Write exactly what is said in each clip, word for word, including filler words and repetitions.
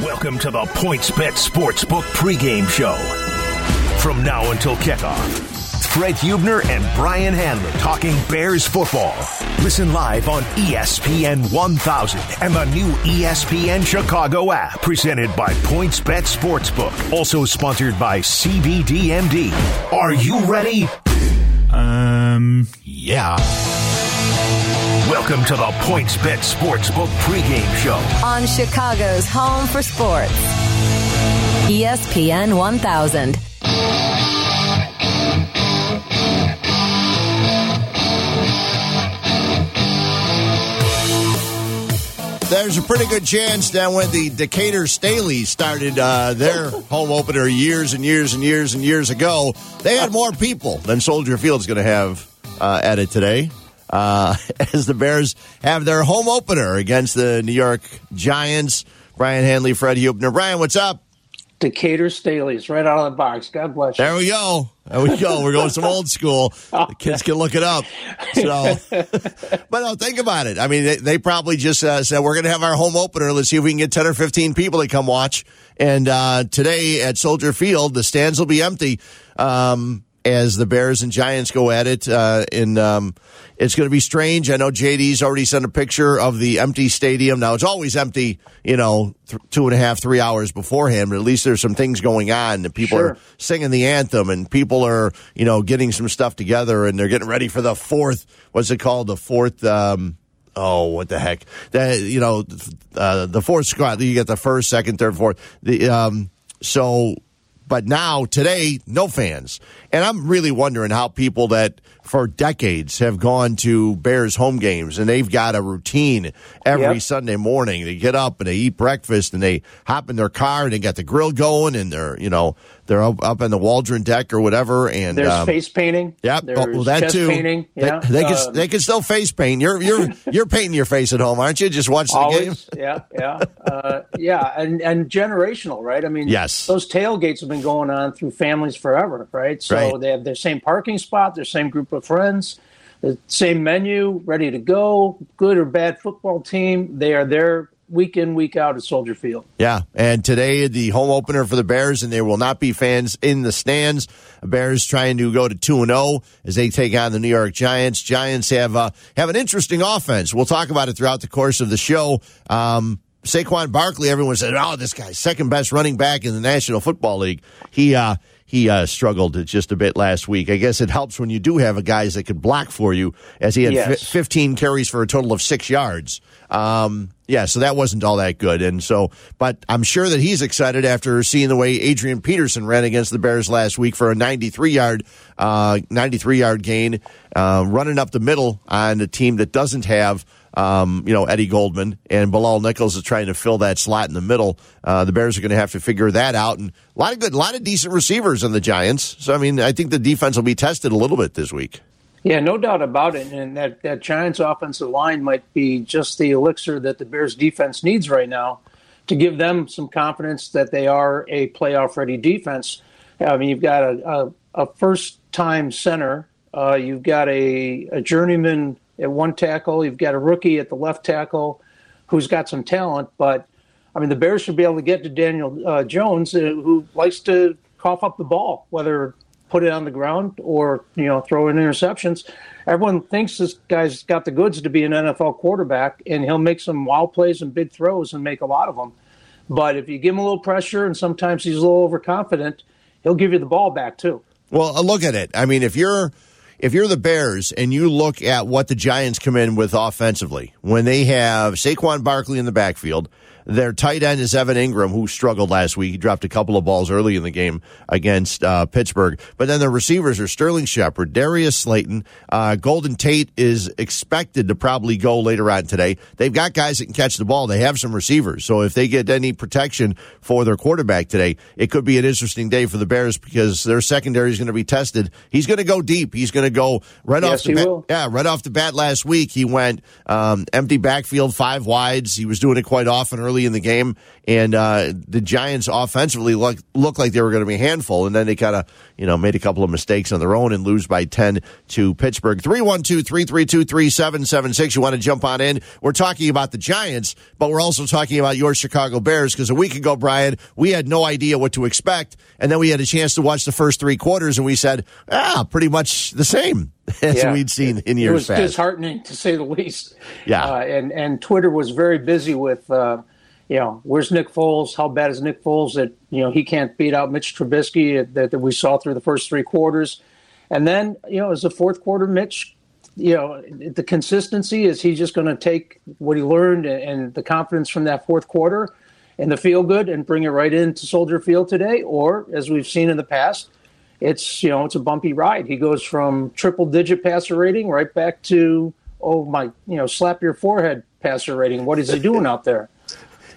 Welcome to the PointsBet Sportsbook pregame show. From now until kickoff, Fred Huebner and Brian Hanley talking Bears football. Listen live on E S P N one thousand and the new E S P N Chicago app. Presented by PointsBet Sportsbook. Also sponsored by C B D M D. Are you ready? Um, yeah. Welcome to the PointsBet Sportsbook pregame show. On Chicago's home for sports, E S P N one thousand. There's a pretty good chance that when the Decatur Staleys started uh, their home opener years and years and years and years ago, they had more people than Soldier Field's going to have uh, at it today uh, as the Bears have their home opener against the New York Giants. Brian Hanley, Fred Huebner. Brian, what's up? Decatur Staleys, right out of the box. God bless you. There we go. There we go. We're going some old school. The kids can look it up. So, but no, think about it. I mean, they, they probably just uh, said, we're going to have our home opener. Let's see if we can get ten or fifteen people to come watch. And uh, today at Soldier Field, the stands will be empty um, as the Bears and Giants go at it. Uh, in, um, it's going to be strange. I know J D's already sent a picture of the empty stadium. Now, it's always empty, you know, Th- two and a half, three hours beforehand, but at least there's some things going on. And people sure. are singing the anthem, and people are, you know, getting some stuff together, and they're getting ready for the fourth, what's it called, the fourth, um, oh, what the heck, that you know, uh, the fourth squad, you get the first, second, third, fourth. The um, so, but now, today, no fans. And I'm really wondering how people that for decades have gone to Bears home games, and they've got a routine every yep. Sunday morning. They get up and they eat breakfast and they hop in their car and they got the grill going and they're, you know, they're up, up on the Waldron deck or whatever. And there's um, face painting. Yep. There's well, that chest too. Painting. Yeah. They, they um, can they can still face paint. You're you're you're painting your face at home, aren't you? Just watch the always. Game. Yeah. Yeah. Uh, yeah. And and generational, right? I mean, yes. Those tailgates have been going on through families forever, right? So right. they have their same parking spot, their same group of friends, the same menu, ready to go, good or bad football team. They are there week in, week out at Soldier Field. Yeah, and today the home opener for the Bears, and there will not be fans in the stands. The Bears trying to go to two and oh as they take on the New York Giants. Giants have, uh, have an interesting offense. We'll talk about it throughout the course of the show. Um, Saquon Barkley, everyone said, oh, this guy's second best running back in the National Football League. He, uh, He uh, struggled just a bit last week. I guess it helps when you do have a guys that could block for you, as he had yes. f- fifteen carries for a total of six yards. Um, yeah, so that wasn't all that good. And so, but I'm sure that he's excited after seeing the way Adrian Peterson ran against the Bears last week for a ninety-three yard gain, uh, running up the middle on a team that doesn't have. Um, you know, Eddie Goldman and Bilal Nichols is trying to fill that slot in the middle. Uh, the Bears are going to have to figure that out. And a lot of good, a lot of decent receivers on the Giants. So, I mean, I think the defense will be tested a little bit this week. Yeah, no doubt about it. And that, that Giants offensive line might be just the elixir that the Bears defense needs right now to give them some confidence that they are a playoff-ready defense. I mean, you've got a, a, a first-time center. Uh, you've got a, a journeyman at one tackle. You've got a rookie at the left tackle who's got some talent. But, I mean, the Bears should be able to get to Daniel uh, Jones, uh, who likes to cough up the ball, whether put it on the ground or, you know, throw in interceptions. Everyone thinks this guy's got the goods to be an N F L quarterback, and he'll make some wild plays and big throws and make a lot of them. But if you give him a little pressure, and sometimes he's a little overconfident, he'll give you the ball back too. Well, look at it. I mean, if you're – If you're the Bears and you look at what the Giants come in with offensively, when they have Saquon Barkley in the backfield, their tight end is Evan Ingram, who struggled last week. He dropped a couple of balls early in the game against uh, Pittsburgh. But then the receivers are Sterling Shepard, Darius Slayton. Uh, Golden Tate is expected to probably go later on today. They've got guys that can catch the ball. They have some receivers. So if they get any protection for their quarterback today, it could be an interesting day for the Bears because their secondary is going to be tested. He's going to go deep. He's going to go right yes, off the bat. Yeah, right off the bat last week, he went um, empty backfield, five wides. He was doing it quite often early early in the game, and uh, the Giants offensively looked, looked like they were going to be a handful, and then they kind of, you know, made a couple of mistakes on their own and lose by ten to Pittsburgh. three one two, three three two, three seven seven six. You want to jump on in? We're talking about the Giants, but we're also talking about your Chicago Bears, because a week ago, Brian, we had no idea what to expect, and then we had a chance to watch the first three quarters, and we said, ah, pretty much the same as yeah. we'd seen in years past. It was past. disheartening, to say the least. Yeah, uh, and and Twitter was very busy with, uh, you know, where's Nick Foles? How bad is Nick Foles that, you know, he can't beat out Mitch Trubisky that, that we saw through the first three quarters? And then, you know, as the fourth quarter, Mitch, you know, the consistency, is he just going to take what he learned and, and the confidence from that fourth quarter and the feel good and bring it right into Soldier Field today? Or, as we've seen in the past, it's, you know, it's a bumpy ride. He goes from triple-digit passer rating right back to, oh, my, you know, slap your forehead passer rating. What is he doing out there?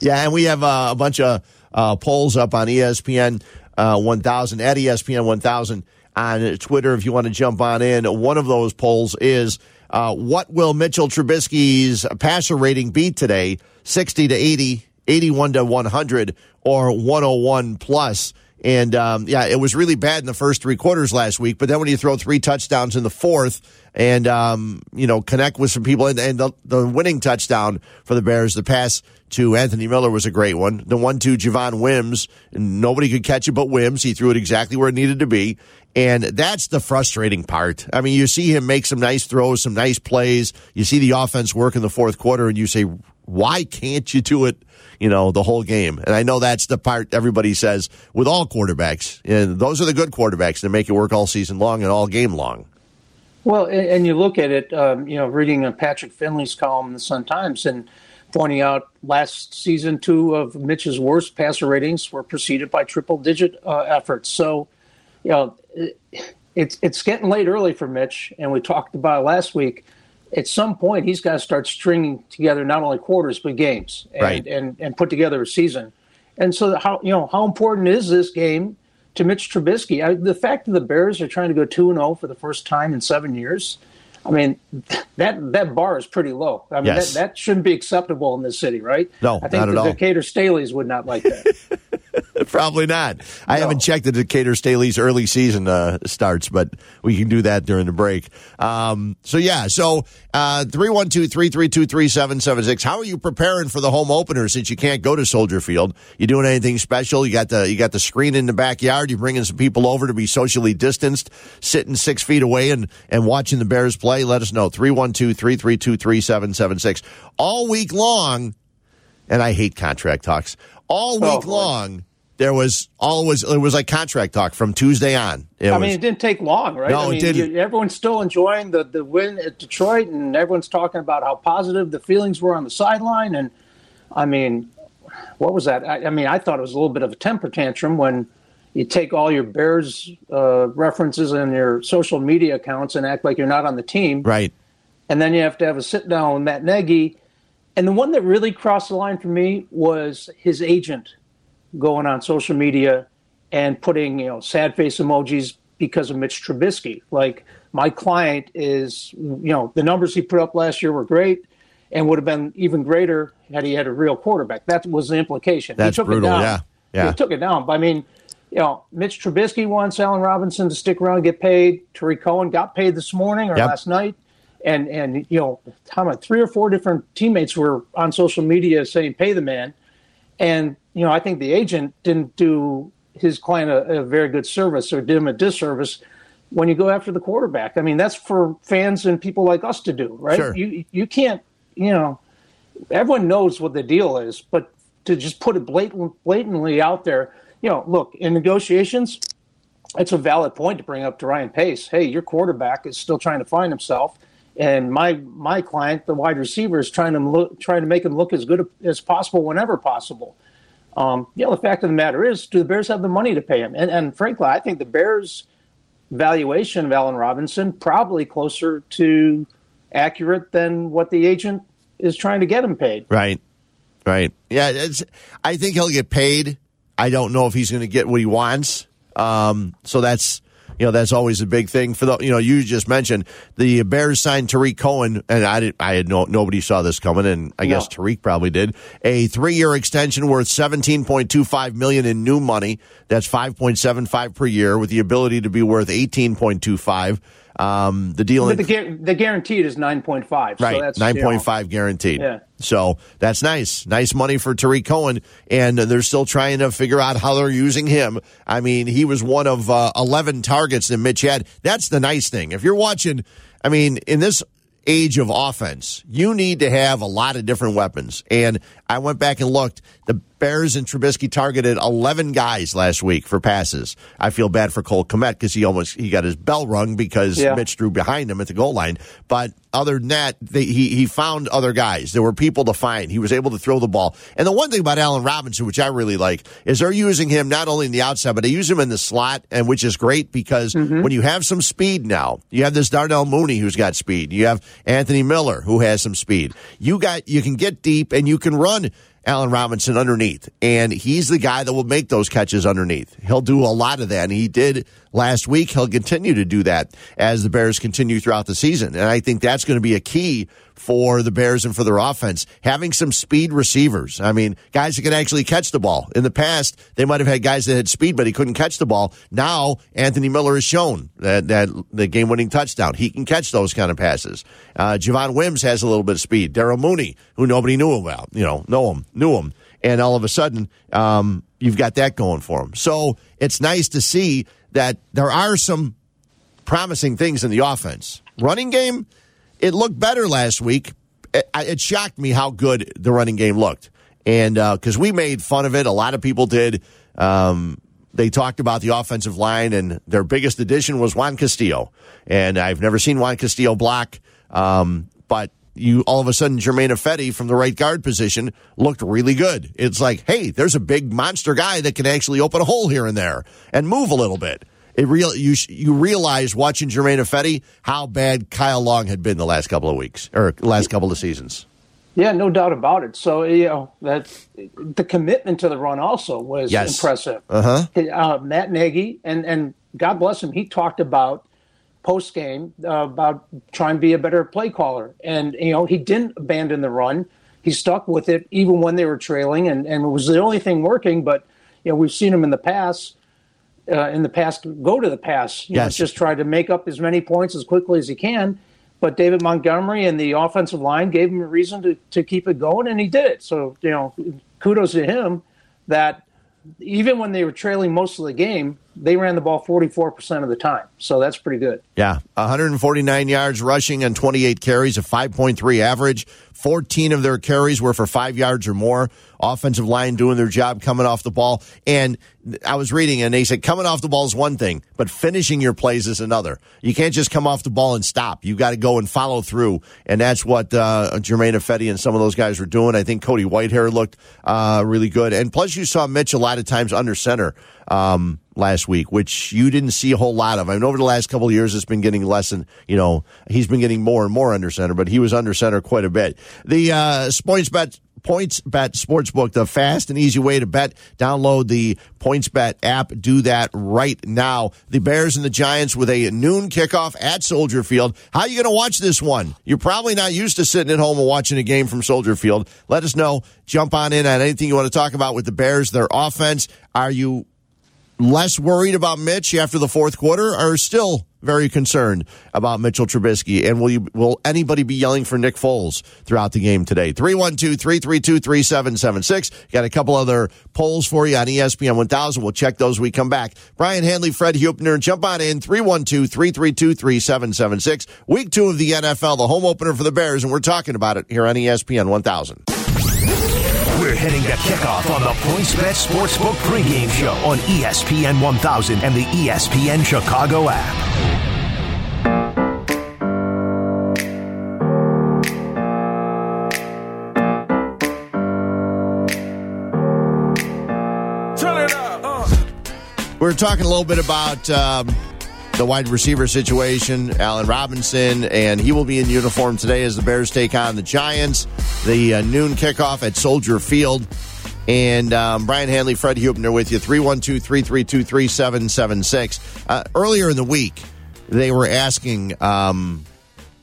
Yeah, and we have uh, a bunch of uh, polls up on E S P N uh, one thousand, at E S P N one thousand on Twitter if you want to jump on in. One of those polls is, uh, what will Mitchell Trubisky's passer rating be today, sixty to eighty, eighty-one to one hundred, or one oh one plus? And, um, yeah, it was really bad in the first three quarters last week. But then when you throw three touchdowns in the fourth and, um, you know, connect with some people, and, and the, the winning touchdown for the Bears, the pass to Anthony Miller, was a great one. The one to Javon Wims, and nobody could catch it but Wims. He threw it exactly where it needed to be. And that's the frustrating part. I mean, you see him make some nice throws, some nice plays. You see the offense work in the fourth quarter, and you say, why can't you do it, you know, the whole game? And I know that's the part everybody says with all quarterbacks. And those are the good quarterbacks that make it work all season long and all game long. Well, and you look at it, um, you know, reading a Patrick Finley's column in the Sun-Times and pointing out last season two of Mitch's worst passer ratings were preceded by triple-digit uh, efforts. So, you know, it's, it's getting late early for Mitch, and we talked about it last week. At some point, he's got to start stringing together not only quarters but games, and, right. and, and put together a season. And so, how you know how important is this game to Mitch Trubisky? I, the fact that the Bears are trying to go two and zero for the first time in seven years, I mean, that that bar is pretty low. I mean, yes. that, that shouldn't be acceptable in this city, right? No, I think not the at all. Decatur Staleys would not like that. Probably not. No. I haven't checked the Decatur Staleys early season uh, starts, but we can do that during the break. Um, so, yeah, so uh, three one two, three three two, three seven seven six. How are you preparing for the home opener since you can't go to Soldier Field? You doing anything special? You got the you got the screen in the backyard. You're bringing some people over to be socially distanced, sitting six feet away and, and watching the Bears play? Let us know. three one two, three three two, three seven seven six. All week long, and I hate contract talks, all week oh, long, there was always it was like contract talk from Tuesday on. It I was, mean, it didn't take long, right? No, I mean, it didn't. You, everyone's still enjoying the, the win at Detroit, and everyone's talking about how positive the feelings were on the sideline. And, I mean, what was that? I, I mean, I thought it was a little bit of a temper tantrum when you take all your Bears uh, references and your social media accounts and act like you're not on the team. Right. And then you have to have a sit-down with Matt Nagy. And the one that really crossed the line for me was his agent going on social media and putting, you know, sad face emojis because of Mitch Trubisky. Like, my client is, you know, the numbers he put up last year were great and would have been even greater had he had a real quarterback. That was the implication. That's he took brutal, it down. yeah. yeah. He took it down. But, I mean, you know, Mitch Trubisky wants Allen Robinson to stick around and get paid. Tariq Cohen got paid this morning or yep. last night. And, and you know, how much, three or four different teammates were on social media saying, pay the man. And, you know, I think the agent didn't do his client a, a very good service, or did him a disservice when you go after the quarterback. I mean, that's for fans and people like us to do, right? Sure. You you can't, you know, everyone knows what the deal is, but to just put it blatant, blatantly out there, you know, look, in negotiations, it's a valid point to bring up to Ryan Pace. Hey, your quarterback is still trying to find himself. And my my client, the wide receiver, is trying to look, trying to make him look as good as possible whenever possible. Um, you know, the fact of the matter is, do the Bears have the money to pay him? And, and frankly, I think the Bears' valuation of Allen Robinson probably closer to accurate than what the agent is trying to get him paid. Right, right. Yeah, it's, I think he'll get paid. I don't know if he's going to get what he wants. Um, so that's, you know, that's always a big thing for the, you know, you just mentioned the Bears signed Tariq Cohen, and I did, I had no, nobody saw this coming, and I no. guess Tariq probably did. A three-year extension worth seventeen point two five million dollars in new money. That's five point seven five per year with the ability to be worth eighteen point two five. Um, the deal, but the, gu- the guaranteed is nine point five. Right, so that's nine point five, you know, guaranteed. Yeah. So that's nice. Nice money for Tariq Cohen, and they're still trying to figure out how they're using him. I mean, he was one of uh, eleven targets that Mitch had. That's the nice thing. If you're watching, I mean, in this age of offense, you need to have a lot of different weapons. And I went back and looked. The Bears and Trubisky targeted eleven guys last week for passes. I feel bad for Cole Kmet because he almost he got his bell rung because yeah. Mitch drew behind him at the goal line. But other than that, they, he, he found other guys. There were people to find. He was able to throw the ball. And the one thing about Allen Robinson, which I really like, is they're using him not only in the outside, but they use him in the slot, and which is great because mm-hmm. when you have some speed now, you have this Darnell Mooney who's got speed. You have Anthony Miller who has some speed. You got you can get deep and you can run Allen Robinson underneath, and he's the guy that will make those catches underneath. He'll do a lot of that, and he did last week. He'll continue to do that as the Bears continue throughout the season, and I think that's going to be a key for the Bears and for their offense, having some speed receivers. I mean, guys that can actually catch the ball. In the past, they might have had guys that had speed, but he couldn't catch the ball. Now, Anthony Miller has shown that, that the game-winning touchdown. He can catch those kind of passes. Uh, Javon Wims has a little bit of speed. Darrell Mooney, who nobody knew about, you know, know him, knew him. And all of a sudden, um, you've got that going for him. So it's nice to see that there are some promising things in the offense. Running game, it looked better last week. It, it shocked me how good the running game looked. And because uh, we made fun of it, a lot of people did. Um, they talked about the offensive line, and their biggest addition was Juan Castillo. And I've never seen Juan Castillo block, um, but you all of a sudden, Germain Ifedi from the right guard position looked really good. It's like, hey, there's a big monster guy that can actually open a hole here and there and move a little bit. It real you you realize watching Germain Ifedi how bad Kyle Long had been the last couple of weeks or last couple of seasons. Yeah, no doubt about it. So you know that the commitment to the run also was yes. impressive. Uh-huh. Uh, Matt Nagy and and God bless him, he talked about post game uh, about trying to be a better play caller, and you know he didn't abandon the run. He stuck with it even when they were trailing, and and it was the only thing working. But you know we've seen him in the past. Uh, in the past, go to the pass. You yes. know, just try to make up as many points as quickly as he can. But David Montgomery and the offensive line gave him a reason to, to keep it going, and he did it. So, you know, kudos to him that even when they were trailing most of the game, they ran the ball forty-four percent of the time. So that's pretty good. Yeah, one hundred forty-nine yards rushing and twenty-eight carries, a five point three average. fourteen of their carries were for five yards or more. Offensive line doing their job coming off the ball. And I was reading, and they said coming off the ball is one thing, but finishing your plays is another. You can't just come off the ball and stop. You got to go and follow through. And that's what uh, Germain Ifedi and some of those guys were doing. I think Cody Whitehair looked uh, really good. And plus you saw Mitch a lot of times under center um, last week, which you didn't see a whole lot of. I mean, over the last couple of years, it's been getting less, and, you know, he's been getting more and more under center, but he was under center quite a bit. The uh, PointsBet PointsBet Sportsbook, the fast and easy way to bet. Download the PointsBet app. Do that right now. The Bears and the Giants with a noon kickoff at Soldier Field. How are you going to watch this one? You're probably not used to sitting at home and watching a game from Soldier Field. Let us know. Jump on in on anything you want to talk about with the Bears, their offense. Are you less worried about Mitch after the fourth quarter, or still very concerned about Mitchell Trubisky? And will you, will anybody be yelling for Nick Foles throughout the game today? three one two, three three two, three seven seven six. Got a couple other polls for you on E S P N one thousand. We'll check those when we come back. Brian Hanley, Fred Huepner, jump on in. three one two, three three two, three seven seven six. Week two of the N F L, the home opener for the Bears, and we're talking about it here on E S P N one thousand. We're hitting the kickoff on the PointsBet Sportsbook pregame show on E S P N one thousand and the E S P N Chicago app. Turn it up. Uh. We're talking a little bit about um, the wide receiver situation, Allen Robinson, and he will be in uniform today as the Bears take on the Giants. The uh, noon kickoff at Soldier Field. And um, Brian Hanley, Fred Huebner with you, three one two, three three two, three seven seven six. Uh, earlier in the week, they were asking um,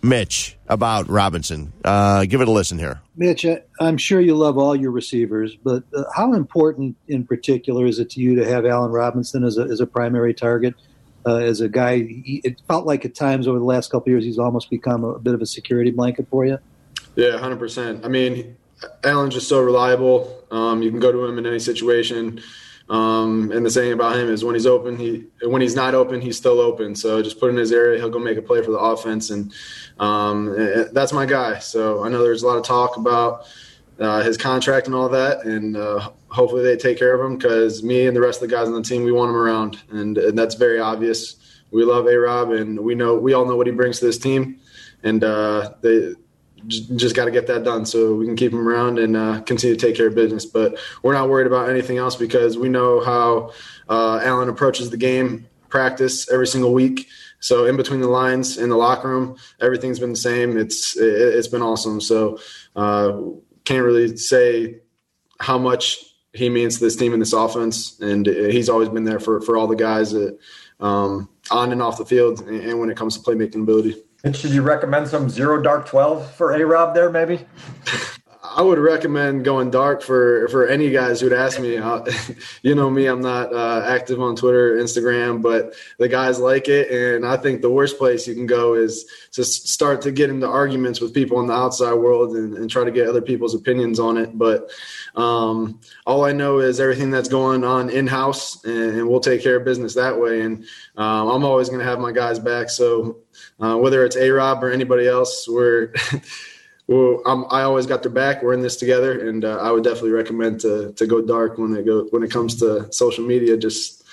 Mitch about Robinson. Uh, give it a listen here. Mitch, I, I'm sure you love all your receivers, but uh, how important in particular is it to you to have Allen Robinson as a, as a primary target? Uh, as a guy, he, it felt like at times over the last couple of years he's almost become a, a bit of a security blanket for you. Yeah, one hundred percent. I mean, Allen's just so reliable. Um, you can go to him in any situation. Um, and the saying about him is when he's open, he when he's not open, he's still open. So just put in his area, he'll go make a play for the offense. And um, that's my guy. So I know there's a lot of talk about uh, his contract and all that. And uh, hopefully they take care of him because me and the rest of the guys on the team, we want him around. And, and that's very obvious. We love A-Rob, and we know we all know what he brings to this team. And uh, they – just got to get that done so we can keep him around and uh, continue to take care of business. But we're not worried about anything else because we know how uh, Allen approaches the game, practice every single week. So in between the lines, in the locker room, everything's been the same. It's it's been awesome. So uh, can't really say how much he means to this team and this offense. And he's always been there for, for all the guys that, um, on and off the field and when it comes to playmaking ability. And should you recommend some zero dark twelve for A-Rob there, maybe? I would recommend going dark for, for any guys who'd ask me. I'll, you know me, I'm not uh, active on Twitter, Instagram, but the guys like it. And I think the worst place you can go is to start to get into arguments with people in the outside world and, and try to get other people's opinions on it. But um, all I know is everything that's going on in-house, and, and we'll take care of business that way. And um, I'm always going to have my guys back. So uh, whether it's A-Rob or anybody else, we're – Well, I'm, I always got their back. We're in this together, and uh, I would definitely recommend to to go dark when it go when it comes to social media. Just,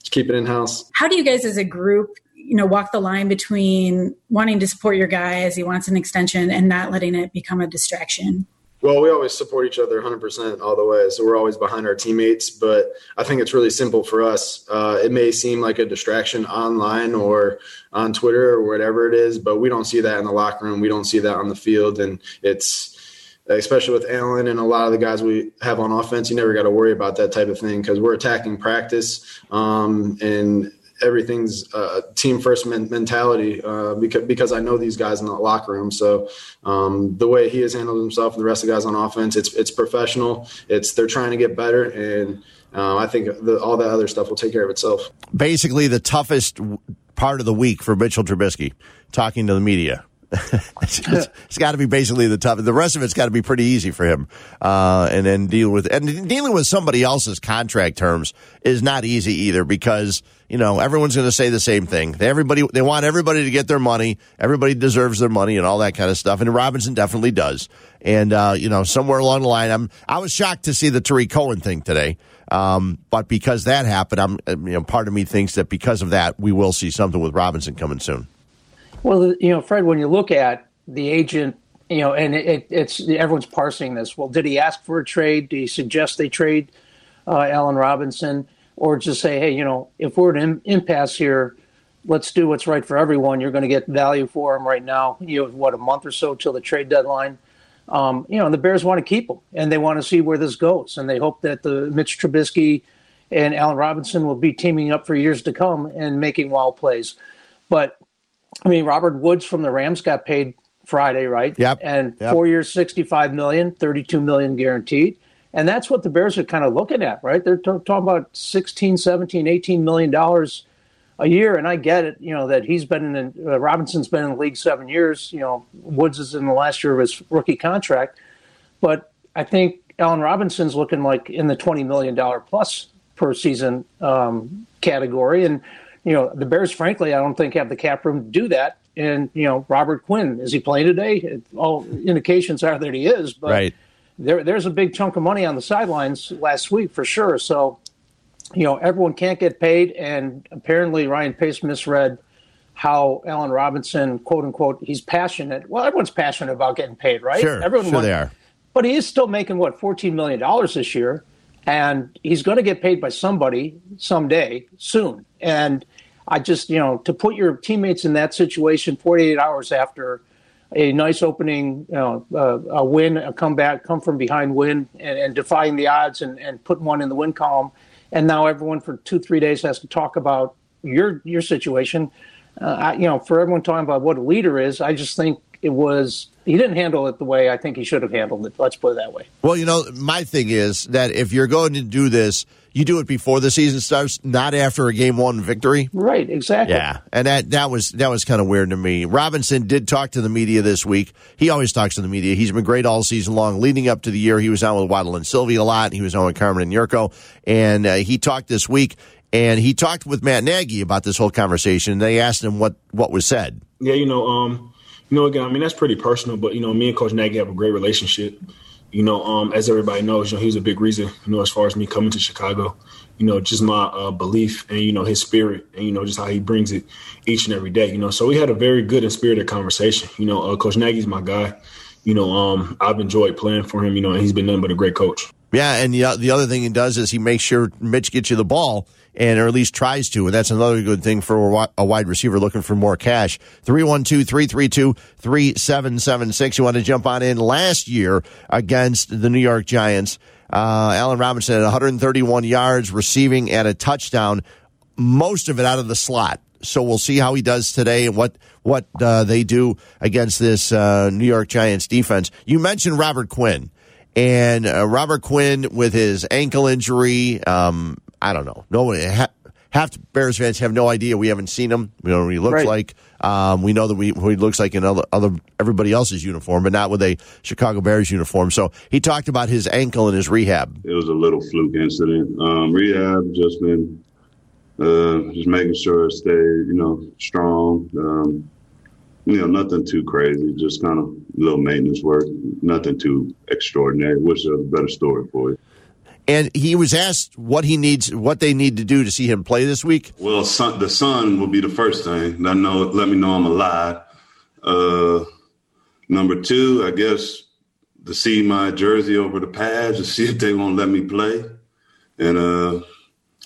just keep it in house. How do you guys, as a group, you know, walk the line between wanting to support your guy as he wants an extension and not letting it become a distraction? Well, we always support each other one hundred percent all the way, so we're always behind our teammates. But I think it's really simple for us. Uh, it may seem like a distraction online or on Twitter or whatever it is, but we don't see that in the locker room. We don't see that on the field. And it's – especially with Allen and a lot of the guys we have on offense, you never got to worry about that type of thing because we're attacking practice um, and – everything's uh team first men- mentality uh, because, because I know these guys in the locker room. So um, the way he has handled himself and the rest of the guys on offense, it's, it's professional. It's, they're trying to get better. And uh, I think the, all that other stuff will take care of itself. Basically the toughest w- part of the week for Mitchell Trubisky, talking to the media. it's, it's, it's got to be basically the toughest. The rest of it's got to be pretty easy for him. Uh, and then deal with, and dealing with somebody else's contract terms is not easy either because, you know, everyone's going to say the same thing. They, everybody, they want everybody to get their money. Everybody deserves their money and all that kind of stuff. And Robinson definitely does. And, uh, you know, somewhere along the line, I'm, I was shocked to see the Tariq Cohen thing today. Um, but because that happened, I'm, you know, part of me thinks that because of that, we will see something with Robinson coming soon. Well, you know, Fred, when you look at the agent, you know, and it, it's everyone's parsing this. Well, did he ask for a trade? Did he suggest they trade uh, Allen Robinson? Or just say, hey, you know, if we're at an impasse here, let's do what's right for everyone. You're going to get value for him right now. You have, what, a month or so till the trade deadline? Um, you know, and the Bears want to keep him, and they want to see where this goes. And they hope that the Mitch Trubisky and Allen Robinson will be teaming up for years to come and making wild plays. But, I mean, Robert Woods from the Rams got paid Friday, right? Yep. And yep. four years, sixty-five million dollars, thirty-two million dollars guaranteed. And that's what the Bears are kind of looking at, right? They're t- talking about sixteen, seventeen, eighteen million dollars a year. And I get it, you know, that he's been in – uh, Robinson's been in the league seven years. You know, Woods is in the last year of his rookie contract. But I think Allen Robinson's looking like in the twenty million dollars plus per season um, category. And, you know, the Bears, frankly, I don't think have the cap room to do that. And, you know, Robert Quinn, is he playing today? All indications are that he is. But right. There, there's a big chunk of money on the sidelines last week for sure. So, you know, everyone can't get paid. And apparently Ryan Pace misread how Allen Robinson, quote unquote, he's passionate. Well, everyone's passionate about getting paid, right? Sure, everyone sure wants, they are. But he is still making, what, fourteen million dollars this year. And he's going to get paid by somebody someday soon. And I just, you know, to put your teammates in that situation forty-eight hours after a nice opening, you know, uh, a win, a comeback, come from behind win, and, and defying the odds and, and putting one in the win column. And now everyone for two, three days has to talk about your your situation. Uh, I, you know, for everyone talking about what a leader is, I just think it was – he didn't handle it the way I think he should have handled it. Let's put it that way. Well, you know, my thing is that if you're going to do this, you do it before the season starts, not after a game one victory. Right, exactly. Yeah, and that, that was that was kind of weird to me. Robinson did talk to the media this week. He always talks to the media. He's been great all season long. Leading up to the year, he was on with Waddle and Sylvie a lot. He was on with Carmen and Yurko. And uh, he talked this week. And he talked with Matt Nagy about this whole conversation. And they asked him what, what was said. Yeah, you know, um, you know, again, I mean, that's pretty personal. But, you know, me and Coach Nagy have a great relationship. You know, um, as everybody knows, you know, he was a big reason, you know, as far as me coming to Chicago. You know, just my uh, belief and, you know, his spirit and, you know, just how he brings it each and every day. You know, so we had a very good and spirited conversation. You know, uh, Coach Nagy's my guy. You know, um, I've enjoyed playing for him, you know, and he's been nothing but a great coach. Yeah, and the, the other thing he does is he makes sure Mitch gets you the ball, and or at least tries to, and that's another good thing for a wide receiver looking for more cash. three one two, three three two, three seven seven six. You want to jump on in last year against the New York Giants. Uh, Allen Robinson had one hundred thirty-one yards receiving at a touchdown, most of it out of the slot. So we'll see how he does today and what what uh, they do against this uh, New York Giants defense. You mentioned Robert Quinn. And uh, Robert Quinn with his ankle injury, um, I don't know. Nobody, ha- half the Bears fans have no idea. We haven't seen him. We don't know what he looks right. like. Um, we know that we, what he looks like in other, other everybody else's uniform, but not with a Chicago Bears uniform. So he talked about his ankle and his rehab. It was a little fluke incident. Um, rehab, just been uh, just making sure it stayed, you know, strong. Um, You know, nothing too crazy, just kind of little maintenance work, nothing too extraordinary. Wish there was a better story for you. And he was asked what he needs, what they need to do to see him play this week. Well, son, the sun will be the first thing. I know, let me know I'm alive. Uh, number two, I guess, to see my jersey over the pads to see if they won't let me play. And, uh,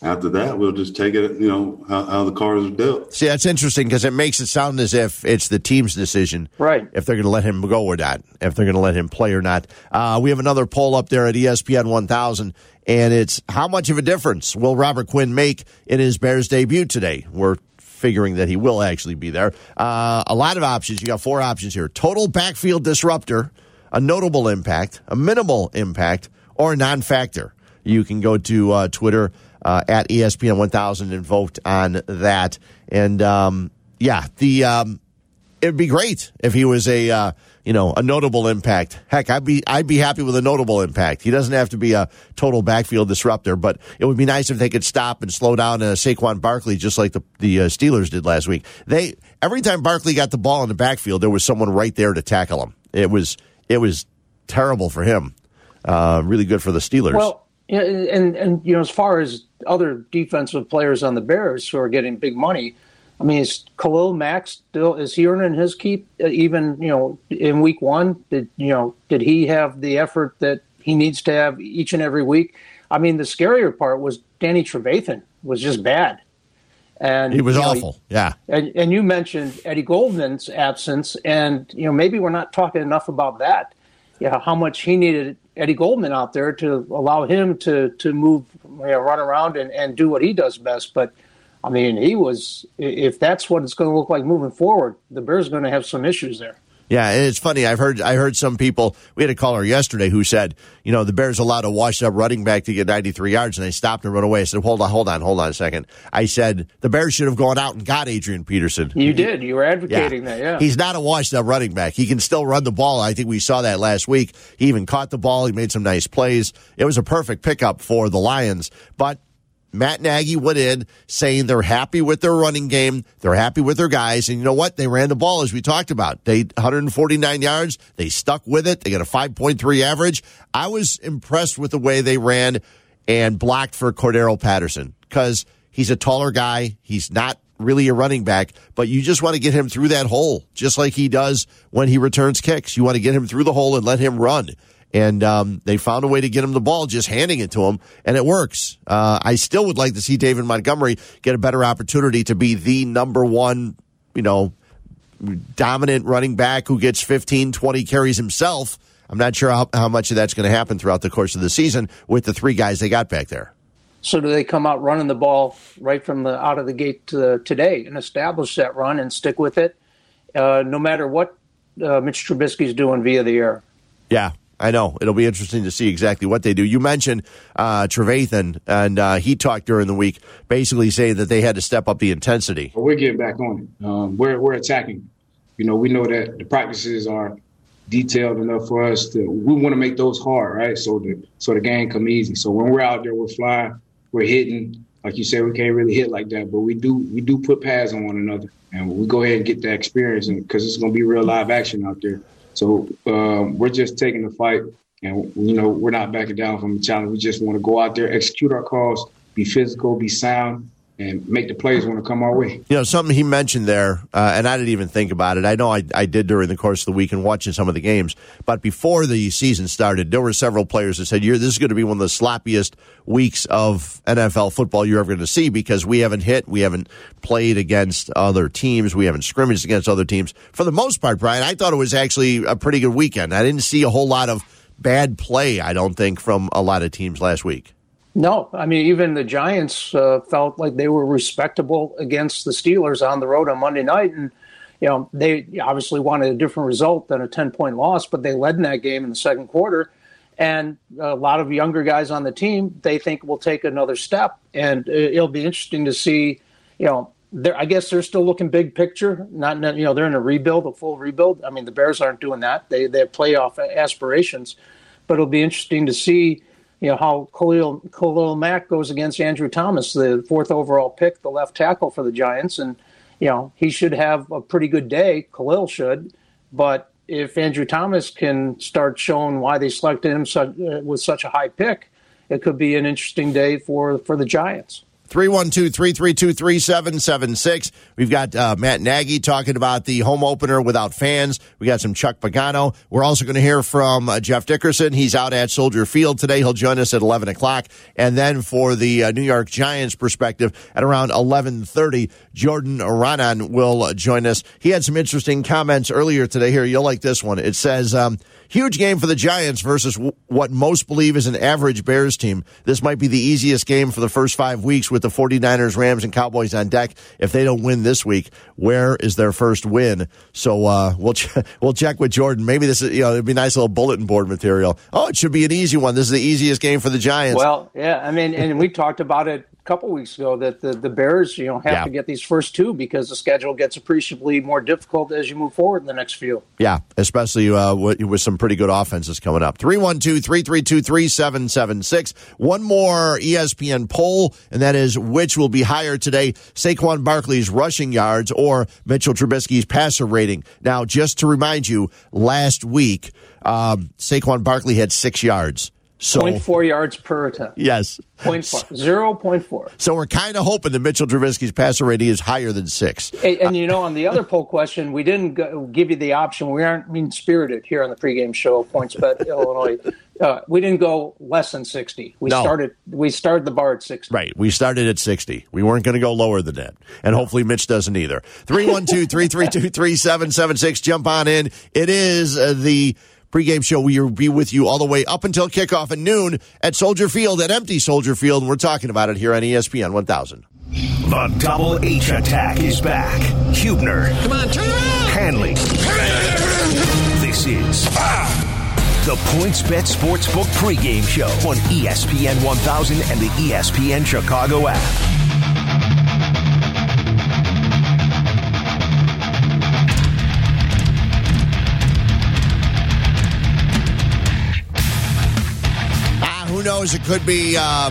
after that, we'll just take it, you know, how, how the cards are dealt. See, that's interesting because it makes it sound as if it's the team's decision. Right. If they're going to let him go or not, if they're going to let him play or not. Uh, we have another poll up there at E S P N one thousand, and it's how much of a difference will Robert Quinn make in his Bears debut today? We're figuring that he will actually be there. Uh, a lot of options. You got four options here. Total backfield disruptor, a notable impact, a minimal impact, or a non-factor. You can go to uh, Twitter. Uh, at E S P N one thousand and vote on that. And, um, yeah, the um, it would be great if he was a, uh, you know, a notable impact. Heck, I'd be I'd be happy with a notable impact. He doesn't have to be a total backfield disruptor, but it would be nice if they could stop and slow down uh, Saquon Barkley just like the, the uh, Steelers did last week. They every time Barkley got the ball in the backfield, there was someone right there to tackle him. It was, it was terrible for him. Uh, really good for the Steelers. Well, Yeah, and, and, you know, as far as other defensive players on the Bears who are getting big money, I mean, is Khalil Mack still, is he earning his keep even, you know, in week one? Did, you know, did he have the effort that he needs to have each and every week? I mean, the scarier part was Danny Trevathan was just bad. And he was you know, awful, yeah. And, and you mentioned Eddie Goldman's absence, and, you know, maybe we're not talking enough about that, yeah, how much he needed Eddie Goldman out there to allow him to to move, you know, run around and, and do what he does best. But, I mean, he was – if that's what it's going to look like moving forward, the Bears are going to have some issues there. Yeah, and it's funny. I've heard I heard some people – we had a caller yesterday who said, you know, the Bears allowed a washed-up running back to get ninety-three yards, and they stopped and run away. I said, hold on, hold on, hold on a second. I said, the Bears should have gone out and got Adrian Peterson. You did. You were advocating yeah. that, yeah. He's not a washed-up running back. He can still run the ball. I think we saw that last week. He even caught the ball. He made some nice plays. It was a perfect pickup for the Lions. But Matt Nagy went in saying they're happy with their running game. They're happy with their guys. And you know what? They ran the ball, as we talked about. They one hundred forty-nine yards. They stuck with it. They got a five point three average. I was impressed with the way they ran and blocked for Cordero Patterson because he's a taller guy. He's not really a running back, but you just want to get him through that hole, just like he does when he returns kicks. You want to get him through the hole and let him run. And um, they found a way to get him the ball, just handing it to him, and it works. Uh, I still would like to see David Montgomery get a better opportunity to be the number one, you know, dominant running back who gets fifteen, twenty carries himself. I'm not sure how, how much of that's going to happen throughout the course of the season with the three guys they got back there. So do they come out running the ball right from the out of the gate to the, today and establish that run and stick with it, uh, no matter what uh, Mitch Trubisky's doing via the air? Yeah, I know. It'll be interesting to see exactly what they do. You mentioned uh, Trevathan, and uh, he talked during the week basically saying that they had to step up the intensity. Well, we're getting back on it. Um, we're, we're attacking. You know, we know that the practices are detailed enough for us to, we want to make those hard, right? So the, so the game come easy. So when we're out there, we're flying. We're hitting, like you said, we can't really hit like that, but we do we do put pads on one another, and we go ahead and get that experience because it's going to be real live action out there. So um, we're just taking the fight, and you know we're not backing down from the challenge. We just want to go out there, execute our calls, be physical, be sound, and make the plays want to come our way. You know, something he mentioned there, uh, and I didn't even think about it. I know I, I did during the course of the week and watching some of the games. But before the season started, there were several players that said, "You're this is going to be one of the sloppiest weeks of N F L football you're ever going to see because we haven't hit, we haven't played against other teams, we haven't scrimmaged against other teams." For the most part, Brian, I thought it was actually a pretty good weekend. I didn't see a whole lot of bad play, I don't think, from a lot of teams last week. No, I mean, even the Giants uh, felt like they were respectable against the Steelers on the road on Monday night. And, you know, they obviously wanted a different result than a ten-point loss, but they led in that game in the second quarter. And a lot of younger guys on the team, they think will take another step. And it'll be interesting to see, you know, I guess they're still looking big picture. Not, you know, they're in a rebuild, a full rebuild. I mean, the Bears aren't doing that. They, they have playoff aspirations. But it'll be interesting to see, you know, how Khalil, Khalil Mack goes against Andrew Thomas, the fourth overall pick, the left tackle for the Giants. And, you know, he should have a pretty good day. Khalil should. But if Andrew Thomas can start showing why they selected him such, uh, with such a high pick, it could be an interesting day for, for the Giants. three one two, three three two, three seven seven six. We've got uh, Matt Nagy talking about the home opener without fans. We got some Chuck Pagano. We're also going to hear from uh, Jeff Dickerson. He's out at Soldier Field today. He'll join us at eleven o'clock. And then for the uh, New York Giants perspective, at around eleven thirty, Jordan Aranon will uh, join us. He had some interesting comments earlier today. Here, you'll like this one. It says, um, huge game for the Giants versus w- what most believe is an average Bears team. This might be the easiest game for the first five weeks with the forty-niners, Rams, and Cowboys on deck. If they don't win this week, where is their first win? So uh, we'll ch- we'll check with Jordan. Maybe this is, you know, it'd be nice little bulletin board material. Oh, it should be an easy one. This is the easiest game for the Giants. Well, yeah, I mean, and we talked about it a couple weeks ago that the, the Bears, you know, have yeah. to get these first two because the schedule gets appreciably more difficult as you move forward in the next few. Yeah, especially uh, with, with some pretty good offenses coming up. three one two, three three two, three seven seven six. One more E S P N poll, and that is, which will be higher today, Saquon Barkley's rushing yards or Mitchell Trubisky's passer rating? Now, just to remind you, last week, um, Saquon Barkley had six yards. So, zero point four yards per attempt. Yes. zero point four. zero point four. So we're kind of hoping that Mitchell Trubisky's passer rating is higher than six. And, and you know, on the other poll question, we didn't go, give you the option. We aren't mean-spirited here on the pregame show, PointsBet Illinois. Uh, we didn't go less than sixty. We no. started We started the bar at sixty. Right. We started at sixty. We weren't going to go lower than that. And no. hopefully Mitch doesn't either. three one two, three three two, three seven seven six. Jump on in. It is uh, the pregame show. We will be with you all the way up until kickoff at noon at Soldier Field, at empty Soldier Field. And we're talking about it here on E S P N one thousand. The Double H Attack is back. Huebner. Come on, turn around. Hanley. This is ah! the PointsBet Sportsbook pregame show on E S P N one thousand and the E S P N Chicago app. Who knows? It could be, uh,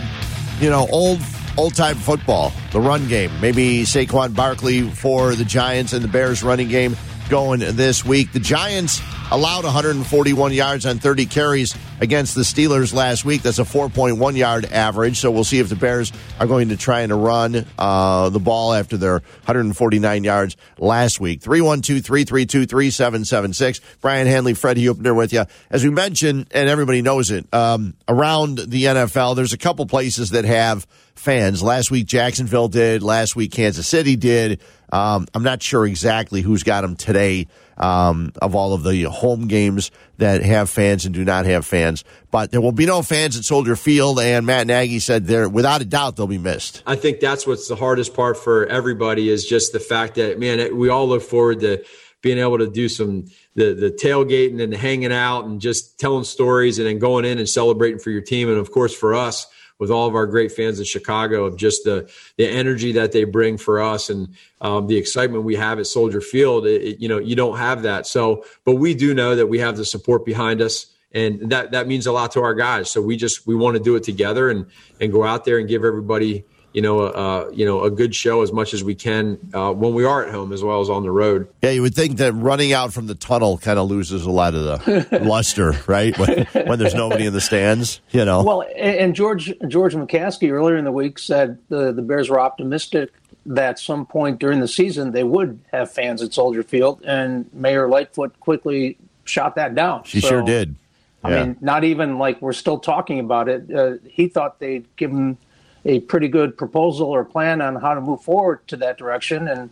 you know, old old time football, the run game. Maybe Saquon Barkley for the Giants and the Bears running game going this week. The Giants allowed one hundred forty-one yards on thirty carries. against the Steelers last week. That's a four point one yard average, so we'll see if the Bears are going to try and run uh, the ball after their one forty-nine yards last week. three one two, three three two, three seven seven six. Brian Hanley, Fred Huebner with you. As we mentioned, and everybody knows it, um, around the N F L, there's a couple places that have fans. Last week, Jacksonville did. Last week, Kansas City did. Um, I'm not sure exactly who's got them today um, of all of the home games that have fans and do not have fans. But there will be no fans at Soldier Field, and Matt Nagy said there, without a doubt, they'll be missed. I think that's what's the hardest part for everybody is just the fact that, man, it, we all look forward to being able to do some the the tailgating and the hanging out and just telling stories and then going in and celebrating for your team. And, of course, for us, with all of our great fans in Chicago, of just the the energy that they bring for us and um, the excitement we have at Soldier Field, it, it, you know, you don't have that. So, but we do know that we have the support behind us, and that that means a lot to our guys. So we just we want to do it together and and go out there and give everybody, you know, uh, you know, a good show as much as we can uh, when we are at home as well as on the road. Yeah, you would think that running out from the tunnel kind of loses a lot of the luster, right? When, when there's nobody in the stands, you know. Well, and George George McCaskey earlier in the week said the, the Bears were optimistic that some point during the season they would have fans at Soldier Field, and Mayor Lightfoot quickly shot that down. She so, sure did. I yeah. mean, not even like we're still talking about it. Uh, he thought they'd given a pretty good proposal or plan on how to move forward to that direction, and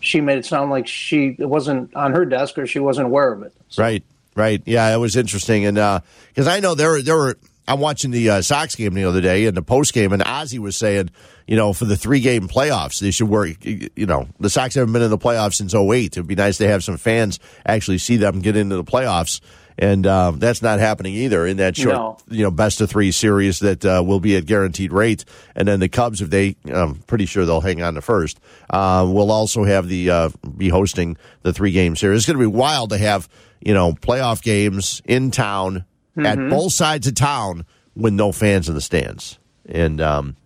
she made it sound like she it wasn't on her desk or she wasn't aware of it. So. Right, right. Yeah, it was interesting. And because uh, I know there were, there were – I'm watching the uh, Sox game the other day and the post game, and Ozzie was saying, you know, for the three-game playoffs, they should work – you know, the Sox haven't been in the playoffs since oh eight. It would be nice to have some fans actually see them get into the playoffs. And uh, that's not happening either in that short, no. you know, best of three series that uh, will be at guaranteed rate. And then the Cubs, if they, I'm pretty sure they'll hang on to first. Uh, will also have the uh, be hosting the three game series. It's going to be wild to have, you know, playoff games in town mm-hmm. at both sides of town with no fans in the stands. And um,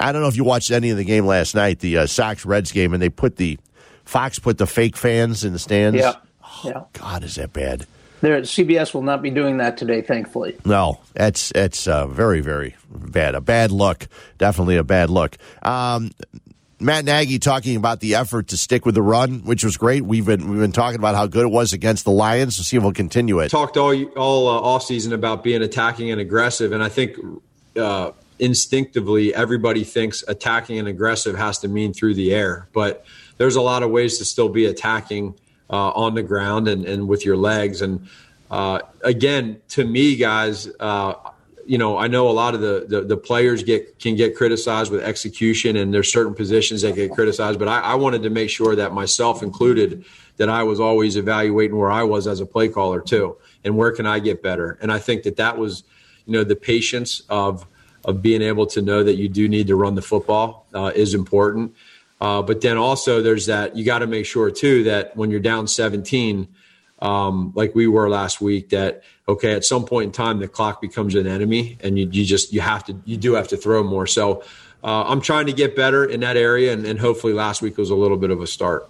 I don't know if you watched any of the game last night, the uh, Sox Reds game, and they put the Fox put the fake fans in the stands. Yeah. Oh, yeah. God, is that bad? There, C B S will not be doing that today, thankfully. No, that's that's uh, very, very bad. A bad look. Definitely a bad look. Um, Matt Nagy talking about the effort to stick with the run, which was great. We've been we've been talking about how good it was against the Lions. We'll see if we'll continue it. Talked all all uh, offseason about being attacking and aggressive, and I think uh, instinctively everybody thinks attacking and aggressive has to mean through the air. But there's a lot of ways to still be attacking Uh, on the ground and, and with your legs. And uh, again, to me, guys, uh, you know, I know a lot of the, the, the players get can get criticized with execution, and there's certain positions that get criticized. But I, I wanted to make sure that myself included, that I was always evaluating where I was as a play caller too, and where can I get better. And I think that that was, you know, the patience of of being able to know that you do need to run the football uh, is important. Uh, but then also there's that you got to make sure, too, that when you're down seventeen, um, like we were last week, that, OK, at some point in time, the clock becomes an enemy and you, you just you have to you do have to throw more. So uh, I'm trying to get better in that area. And, and hopefully last week was a little bit of a start.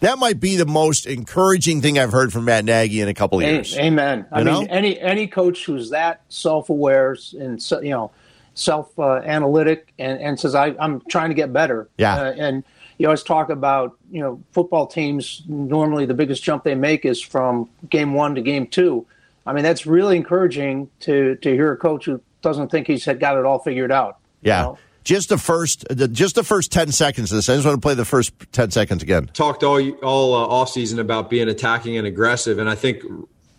That might be the most encouraging thing I've heard from Matt Nagy in a couple of years. Amen. I you mean, know? any any coach who's that self-aware and, you know, self-analytic uh, and, and says, I, I'm trying to get better. Yeah. Uh, and you always talk about, you know, football teams, normally the biggest jump they make is from game one to game two. I mean, that's really encouraging to, to hear a coach who doesn't think he's had got it all figured out. Yeah. You know? Just the first just the first ten seconds of this. I just want to play the first ten seconds again. Talked all, all uh, offseason about being attacking and aggressive, and I think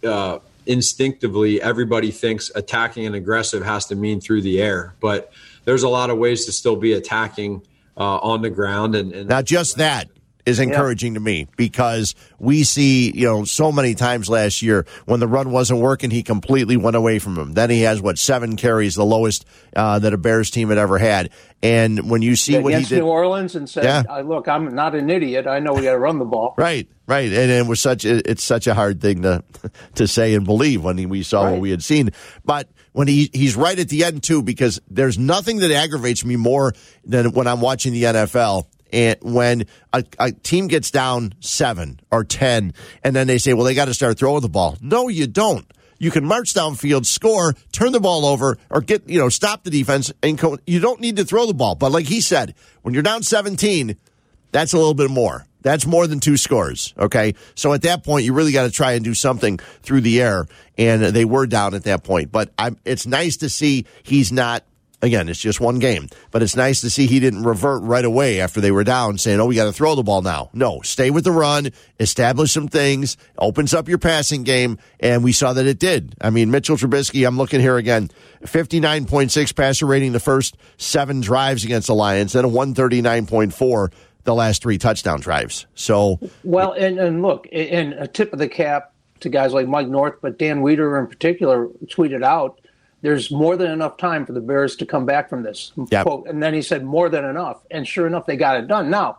uh, – instinctively everybody thinks attacking and aggressive has to mean through the air, but there's a lot of ways to still be attacking uh, on the ground. And, and now just that is encouraging yeah. to me, because we see, you know, so many times last year when the run wasn't working, he completely went away from him. Then he has what, seven carries, the lowest uh, that a Bears team had ever had. And when you see yeah, what he did, New Orleans, and said, yeah. I, "Look, I'm not an idiot. I know we got to run the ball." Right, right. And it was such it, it's such a hard thing to to say and believe when he, we saw right. what we had seen. But when he he's right at the end too, because there's nothing that aggravates me more than when I'm watching the N F L. And when a, a team gets down seven or ten, and then they say, well, they got to start throwing the ball. No, you don't. You can march downfield, score, turn the ball over, or get, you know, stop the defense. And co- you don't need to throw the ball. But like he said, when you're down seventeen, that's a little bit more. That's more than two scores, okay? So at that point, you really got to try and do something through the air, and they were down at that point. But I'm, it's nice to see he's not, again, it's just one game, but it's nice to see he didn't revert right away after they were down saying, oh, we got to throw the ball now. No, stay with the run, establish some things, opens up your passing game, and we saw that it did. I mean, Mitchell Trubisky, I'm looking here again, fifty-nine point six passer rating the first seven drives against the Lions, then a one thirty-nine point four the last three touchdown drives. So well, and, and look, and a tip of the cap to guys like Mike North, but Dan Weeder in particular tweeted out, there's more than enough time for the Bears to come back from this. Yep. Quote, and then he said, more than enough. And sure enough, they got it done. Now,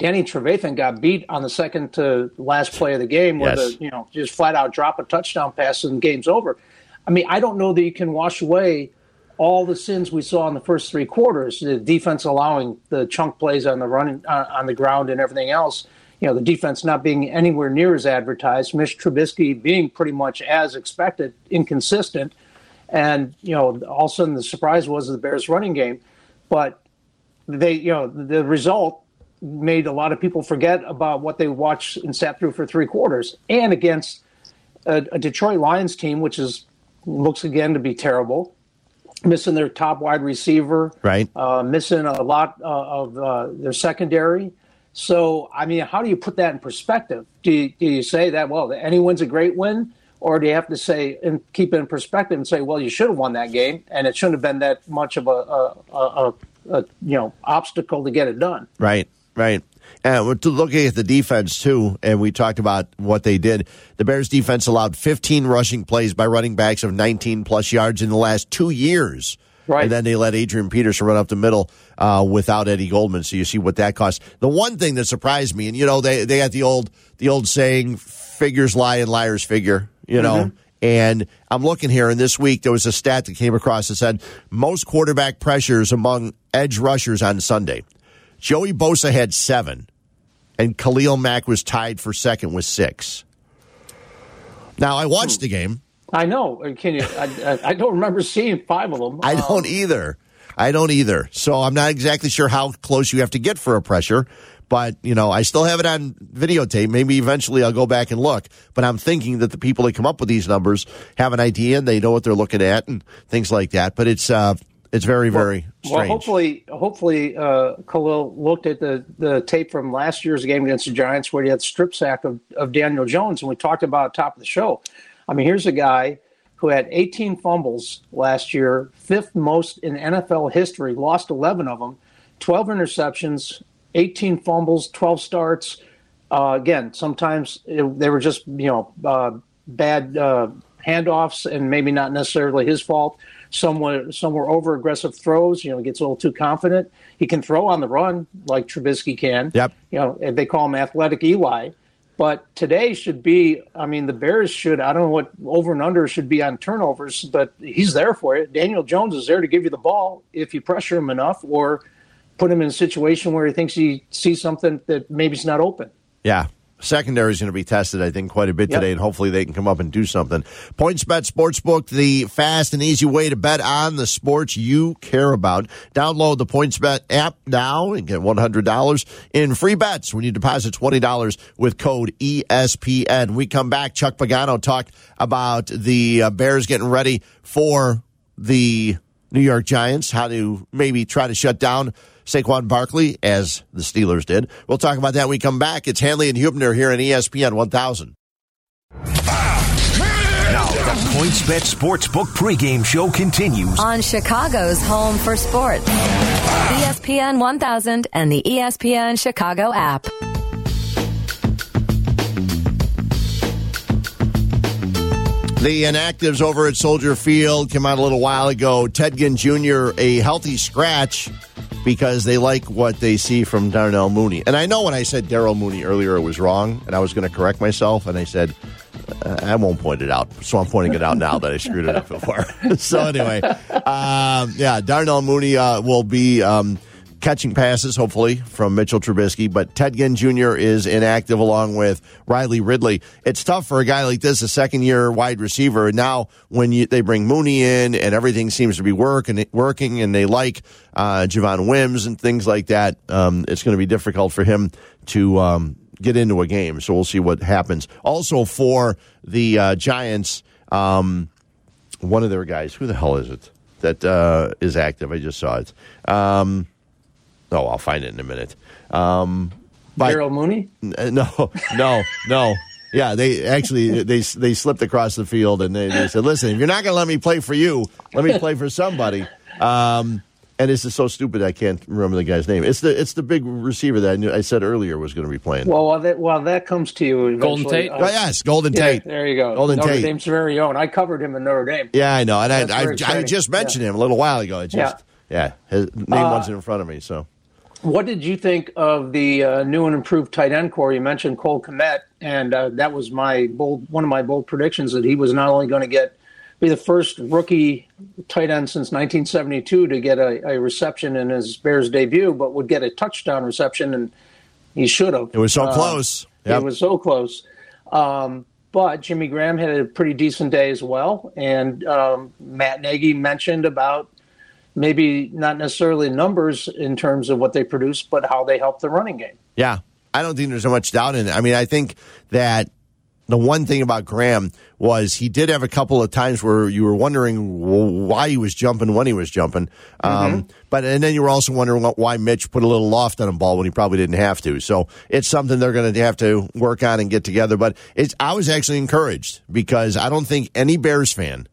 Danny Trevathan got beat on the second to last play of the game with yes. a, you know, just flat out drop a touchdown pass and game's over. I mean, I don't know that you can wash away all the sins we saw in the first three quarters, the defense allowing the chunk plays on the run, uh, on the ground and everything else, you know, the defense not being anywhere near as advertised, Mitch Trubisky being pretty much as expected, inconsistent, and, you know, all of a sudden the surprise was the Bears' running game. But they, you know, the result made a lot of people forget about what they watched and sat through for three quarters, and against a, a Detroit Lions team, which is looks again to be terrible, missing their top wide receiver, right? Uh, missing a lot uh, of uh, their secondary. So, I mean, how do you put that in perspective? Do you, do you say that, well, any win's a great win? Or do you have to say and keep it in perspective and say, well, you should have won that game, and it shouldn't have been that much of a, a, a, a, a you know, obstacle to get it done. Right, right. And we're looking at the defense, too, and we talked about what they did. The Bears' defense allowed fifteen rushing plays by running backs of nineteen-plus yards in the last two years. Right. And then they let Adrian Peterson run up the middle uh, without Eddie Goldman, so you see what that cost. The one thing that surprised me, and, you know, they, they got the old the old saying, figures lie and liars figure, you know. Mm-hmm. And I'm looking here, and this week there was a stat that came across that said most quarterback pressures among edge rushers on Sunday. Joey Bosa had seven, and Khalil Mack was tied for second with six. Now, I watched the game. I know. Can you? I, I don't remember seeing five of them. I um, don't either. I don't either. So I'm not exactly sure how close you have to get for a pressure. But, you know, I still have it on videotape. Maybe eventually I'll go back and look. But I'm thinking that the people that come up with these numbers have an idea, and they know what they're looking at and things like that. But it's... uh It's very, very well, strange. Well, hopefully, hopefully uh, Khalil looked at the, the tape from last year's game against the Giants where he had the strip sack of, of Daniel Jones, and we talked about at the top of the show. I mean, here's a guy who had eighteen fumbles last year, fifth most in N F L history, lost eleven of them, twelve interceptions, eighteen fumbles, twelve starts. Uh, again, sometimes it, they were just, you know, uh, bad uh, handoffs and maybe not necessarily his fault. Some were, some were over-aggressive throws. You know, he gets a little too confident. He can throw on the run like Trubisky can. Yep. You know, they call him athletic Eli. But today should be, I mean, the Bears should, I don't know what over and under should be on turnovers, but he's there for it. Daniel Jones is there to give you the ball if you pressure him enough or put him in a situation where he thinks he sees something that maybe is not open. Yeah. Secondary is going to be tested, I think, quite a bit yep. today, and hopefully they can come up and do something. PointsBet Sportsbook, the fast and easy way to bet on the sports you care about. Download the PointsBet app now and get one hundred dollars in free bets when you deposit twenty dollars with code E S P N. We come back. Chuck Pagano talked about the Bears getting ready for the New York Giants, how to maybe try to shut down Saquon Barkley, as the Steelers did. We'll talk about that when we come back. It's Hanley and Hubner here on E S P N one thousand. Now, the PointsBet Sportsbook pregame show continues on Chicago's home for sports, E S P N one thousand and the E S P N Chicago app. The inactives over at Soldier Field came out a little while ago. Ted Ginn Junior, a healthy scratch, because they like what they see from Darnell Mooney. And I know when I said Darnell Mooney earlier, it was wrong, and I was going to correct myself, and I said, uh, I won't point it out, so I'm pointing it out now that I screwed it up before. So anyway, um, yeah, Darnell Mooney uh, will be um, catching passes, hopefully, from Mitchell Trubisky. But Ted Ginn Junior is inactive along with Riley Ridley. It's tough for a guy like this, a second-year wide receiver. And now when you, they bring Mooney in and everything seems to be work and working and they like uh, Javon Wims and things like that, um, it's going to be difficult for him to um, get into a game. So we'll see what happens. Also for the uh, Giants, um, one of their guys, who the hell is it? That uh, is active. I just saw it. Um, oh, I'll find it in a minute. Um, Daryl Mooney? N- no, no, no. Yeah, they actually they they slipped across the field and they, they said, "Listen, if you're not going to let me play for you, let me play for somebody." Um, and this is so stupid. I can't remember the guy's name. It's the it's the big receiver that I knew I said earlier was going to be playing. Well, while that while that comes to you, Golden Tate. Uh, oh, yes, Golden yeah, Tate. There you go. Golden Notre Tate. Dame's very own. I covered him in Notre Dame. Yeah, I know, and I, I, I just mentioned yeah. him a little while ago. I just yeah, yeah his name uh, wasn't in front of me. So, what did you think of the uh, new and improved tight end core? You mentioned Cole Kmet, and uh, that was my bold one of my bold predictions that he was not only going to get. Be the first rookie tight end since nineteen seventy-two to get a, a reception in his Bears debut, but would get a touchdown reception, and he should have. It was so uh, close. Yep. It was so close. Um, but Jimmy Graham had a pretty decent day as well, and um, Matt Nagy mentioned about maybe not necessarily numbers in terms of what they produce, but how they help the running game. Yeah, I don't think there's so much doubt in it. I mean, I think that the one thing about Graham was he did have a couple of times where you were wondering why he was jumping when he was jumping. Um, mm-hmm. But and then you were also wondering why Mitch put a little loft on a ball when he probably didn't have to. So it's something they're going to have to work on and get together. But it's, I was actually encouraged because I don't think any Bears fan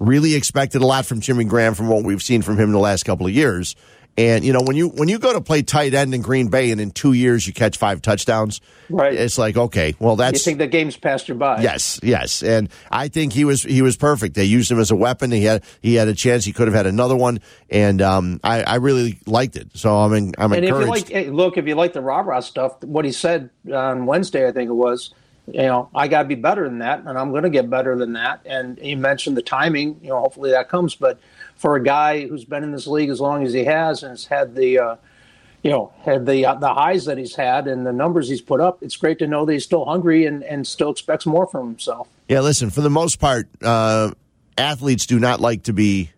really expected a lot from Jimmy Graham from what we've seen from him the last couple of years. And, you know, when you when you go to play tight end in Green Bay and in two years you catch five touchdowns, right? It's like, okay, well, that's... You think the game's passed you by. Yes, yes. And I think he was he was perfect. They used him as a weapon. He had he had a chance. He could have had another one. And um, I, I really liked it. So I'm, in, I'm and encouraged. If you like, look, if you like the rah-rah stuff, what he said on Wednesday, I think it was, you know, I got to be better than that, and I'm going to get better than that. And you mentioned the timing. You know, hopefully that comes, but... For a guy who's been in this league as long as he has and has had the, uh, you know, had the uh, the highs that he's had and the numbers he's put up, it's great to know that he's still hungry and, and still expects more from himself. Yeah, listen, for the most part, uh, athletes do not like to be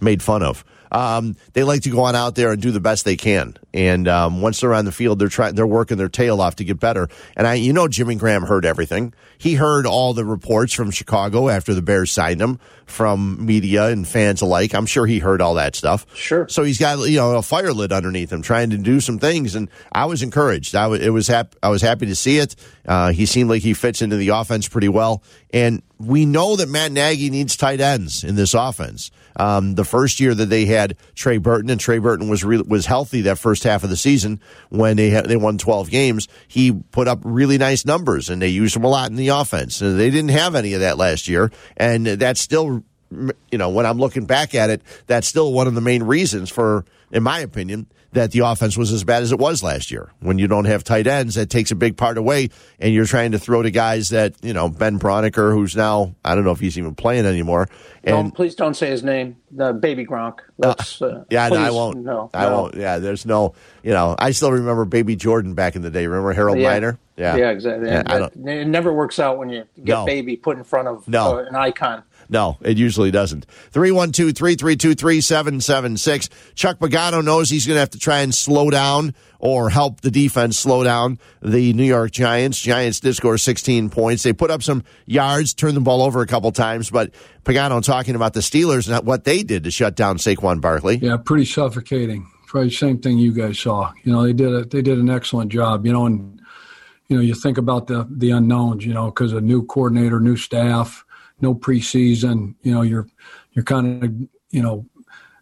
made fun of. Um, they like to go on out there and do the best they can. And um, once they're on the field, they're trying, they're working their tail off to get better. And I, you know, Jimmy Graham heard everything. He heard all the reports from Chicago after the Bears signed him, from media and fans alike. I'm sure he heard all that stuff. Sure. So he's got, you know, a fire lit underneath him, trying to do some things. And I was encouraged. I was, it was hap- I was happy to see it. Uh, he seemed like he fits into the offense pretty well. And we know that Matt Nagy needs tight ends in this offense. Um, the first year that they had Trey Burton, and Trey Burton was re- was healthy that first half of the season when they had, they won twelve games, he put up really nice numbers, and they used him a lot in the offense. And they didn't have any of that last year, and that's still, you know, when I'm looking back at it, that's still one of the main reasons for, in my opinion, that the offense was as bad as it was last year. When you don't have tight ends, that takes a big part away, and you're trying to throw to guys that, you know, Ben Broniker, who's now, I don't know if he's even playing anymore. And, no, please don't say his name, the Baby Gronk. Let's, uh, yeah, please, no, I won't. No, I no. won't. Yeah, there's no, you know, I still remember Baby Jordan back in the day. Remember Harold yeah. Miner? Yeah, yeah, exactly. Yeah, I don't, it never works out when you get no. Baby put in front of no. uh, an icon. No, it usually doesn't. three one two, three three two, three seven seven six. Chuck Pagano knows he's going to have to try and slow down or help the defense slow down the New York Giants. Giants did score sixteen points. They put up some yards, turned the ball over a couple times, but Pagano talking about the Steelers and what they did to shut down Saquon Barkley. Yeah, pretty suffocating. Probably the same thing you guys saw. You know, they did a, they did an excellent job, you know, and you know, you think about the the unknowns, you know, because a new coordinator, new staff, no preseason, you know, you're you're kind of, you know,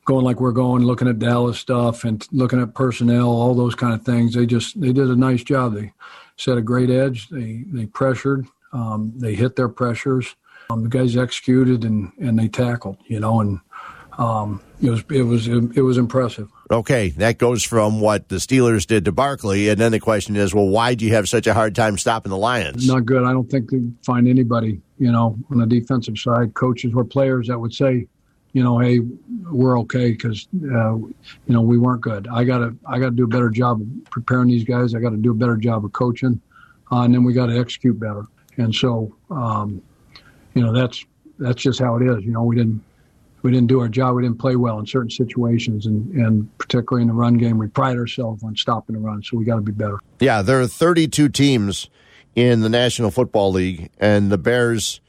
going like we're going, looking at Dallas stuff and looking at personnel, all those kind of things. They just they did a nice job. They set a great edge. They they pressured. Um, they hit their pressures. Um, the guys executed and, and they tackled, you know, and um, it was it was it was impressive. Okay, that goes from what the Steelers did to Barkley, and then the question is, well, why do you have such a hard time stopping the Lions? Not good. I don't think they find anybody, you know, on the defensive side, coaches or players that would say, you know, hey, we're okay because, uh, you know, we weren't good. I got to I got to do a better job of preparing these guys. I got to do a better job of coaching. Uh, and then we got to execute better. And so, um, you know, that's that's just how it is. You know, we didn't we didn't do our job. We didn't play well in certain situations. And, and particularly in the run game, we pride ourselves on stopping the run. So we got to be better. Yeah, there are thirty-two teams in the National Football League, and the Bears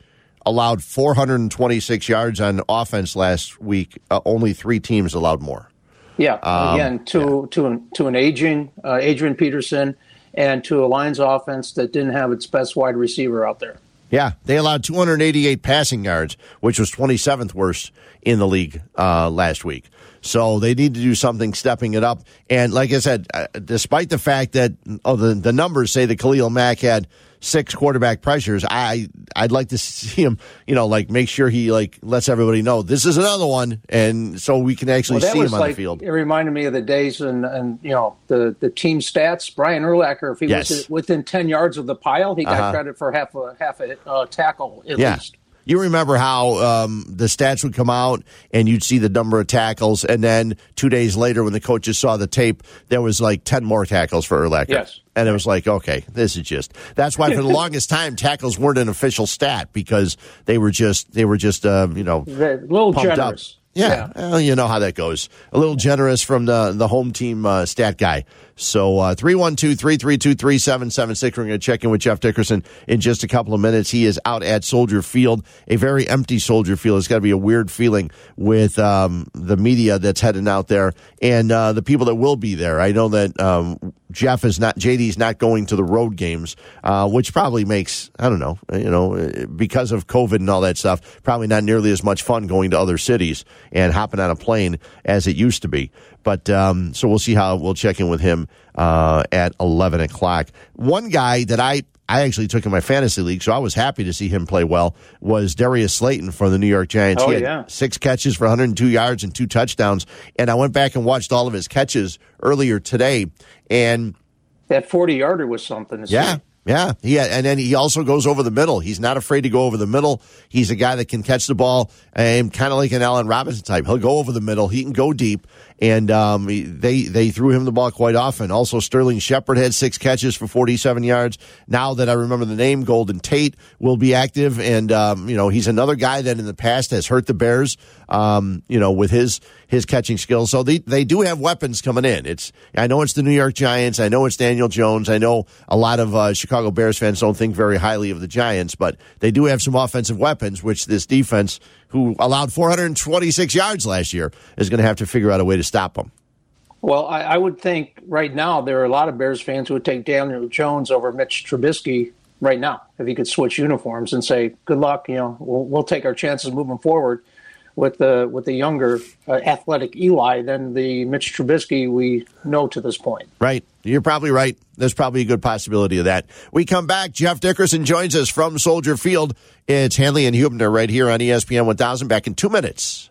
allowed four hundred twenty-six yards on offense last week. Uh, only three teams allowed more. Yeah, um, again, to, yeah. to an, to an aging uh, Adrian Peterson and to a Lions offense that didn't have its best wide receiver out there. Yeah, they allowed two hundred eighty-eight passing yards, which was twenty-seventh worst in the league uh, last week. So they need to do something, stepping it up. And like I said, uh, despite the fact that oh, the, the numbers say that Khalil Mack had six quarterback pressures, I I'd like to see him, you know, like make sure he like lets everybody know this is another one, and so we can actually well, see him on like, the field. It reminded me of the days and and you know the, the team stats. Brian Urlacher, if he yes. was within ten yards of the pile, he got uh-huh. credit for half a half a uh, tackle at yeah. least. You remember how um, the stats would come out and you'd see the number of tackles, and then two days later when the coaches saw the tape, there was like ten more tackles for Urlacher. Yes. And it was like, okay, this is just – that's why for the longest time tackles weren't an official stat because they were just, they were just uh, you know, a little pumped generous. Up. Yeah, yeah. Well, you know how that goes. A little generous from the, the home team uh, stat guy. So uh, three one two, three three two, three seven seven six. We're going to check in with Jeff Dickerson in just a couple of minutes. He is out at Soldier Field, a very empty Soldier Field. It's got to be a weird feeling with um, the media that's heading out there and uh, the people that will be there. I know that um, Jeff is not, J D's not going to the road games, uh, which probably makes, I don't know, you know, because of COVID and all that stuff, probably not nearly as much fun going to other cities and hopping on a plane as it used to be. But um, so we'll see how we'll check in with him uh, at eleven o'clock. One guy that I, I actually took in my fantasy league, so I was happy to see him play well, was Darius Slayton for the New York Giants. Oh, he had yeah. six catches for one hundred two yards and two touchdowns. And I went back and watched all of his catches earlier today. And that forty-yarder was something to see. Yeah. Yeah, yeah, and then he also goes over the middle. He's not afraid to go over the middle. He's a guy that can catch the ball, and kind of like an Allen Robinson type. He'll go over the middle. He can go deep, and um, they they threw him the ball quite often. Also, Sterling Shepard had six catches for forty-seven yards. Now that I remember the name, Golden Tate will be active, and um, you know he's another guy that in the past has hurt the Bears. Um, you know with his his catching skills. So they they do have weapons coming in. It's I know it's the New York Giants. I know it's Daniel Jones. I know a lot of uh, Chicago. Chicago Bears fans don't think very highly of the Giants, but they do have some offensive weapons, which this defense, who allowed four hundred twenty-six yards last year, is going to have to figure out a way to stop them. Well, I, I would think right now there are a lot of Bears fans who would take Daniel Jones over Mitch Trubisky right now if he could switch uniforms and say, good luck, you know, we'll, we'll take our chances moving forward with the with the younger uh, athletic Eli than the Mitch Trubisky we know to this point. Right. You're probably right. There's probably a good possibility of that. We come back. Jeff Dickerson joins us from Soldier Field. It's Hanley and Huebner right here on E S P N one thousand. Back in two minutes.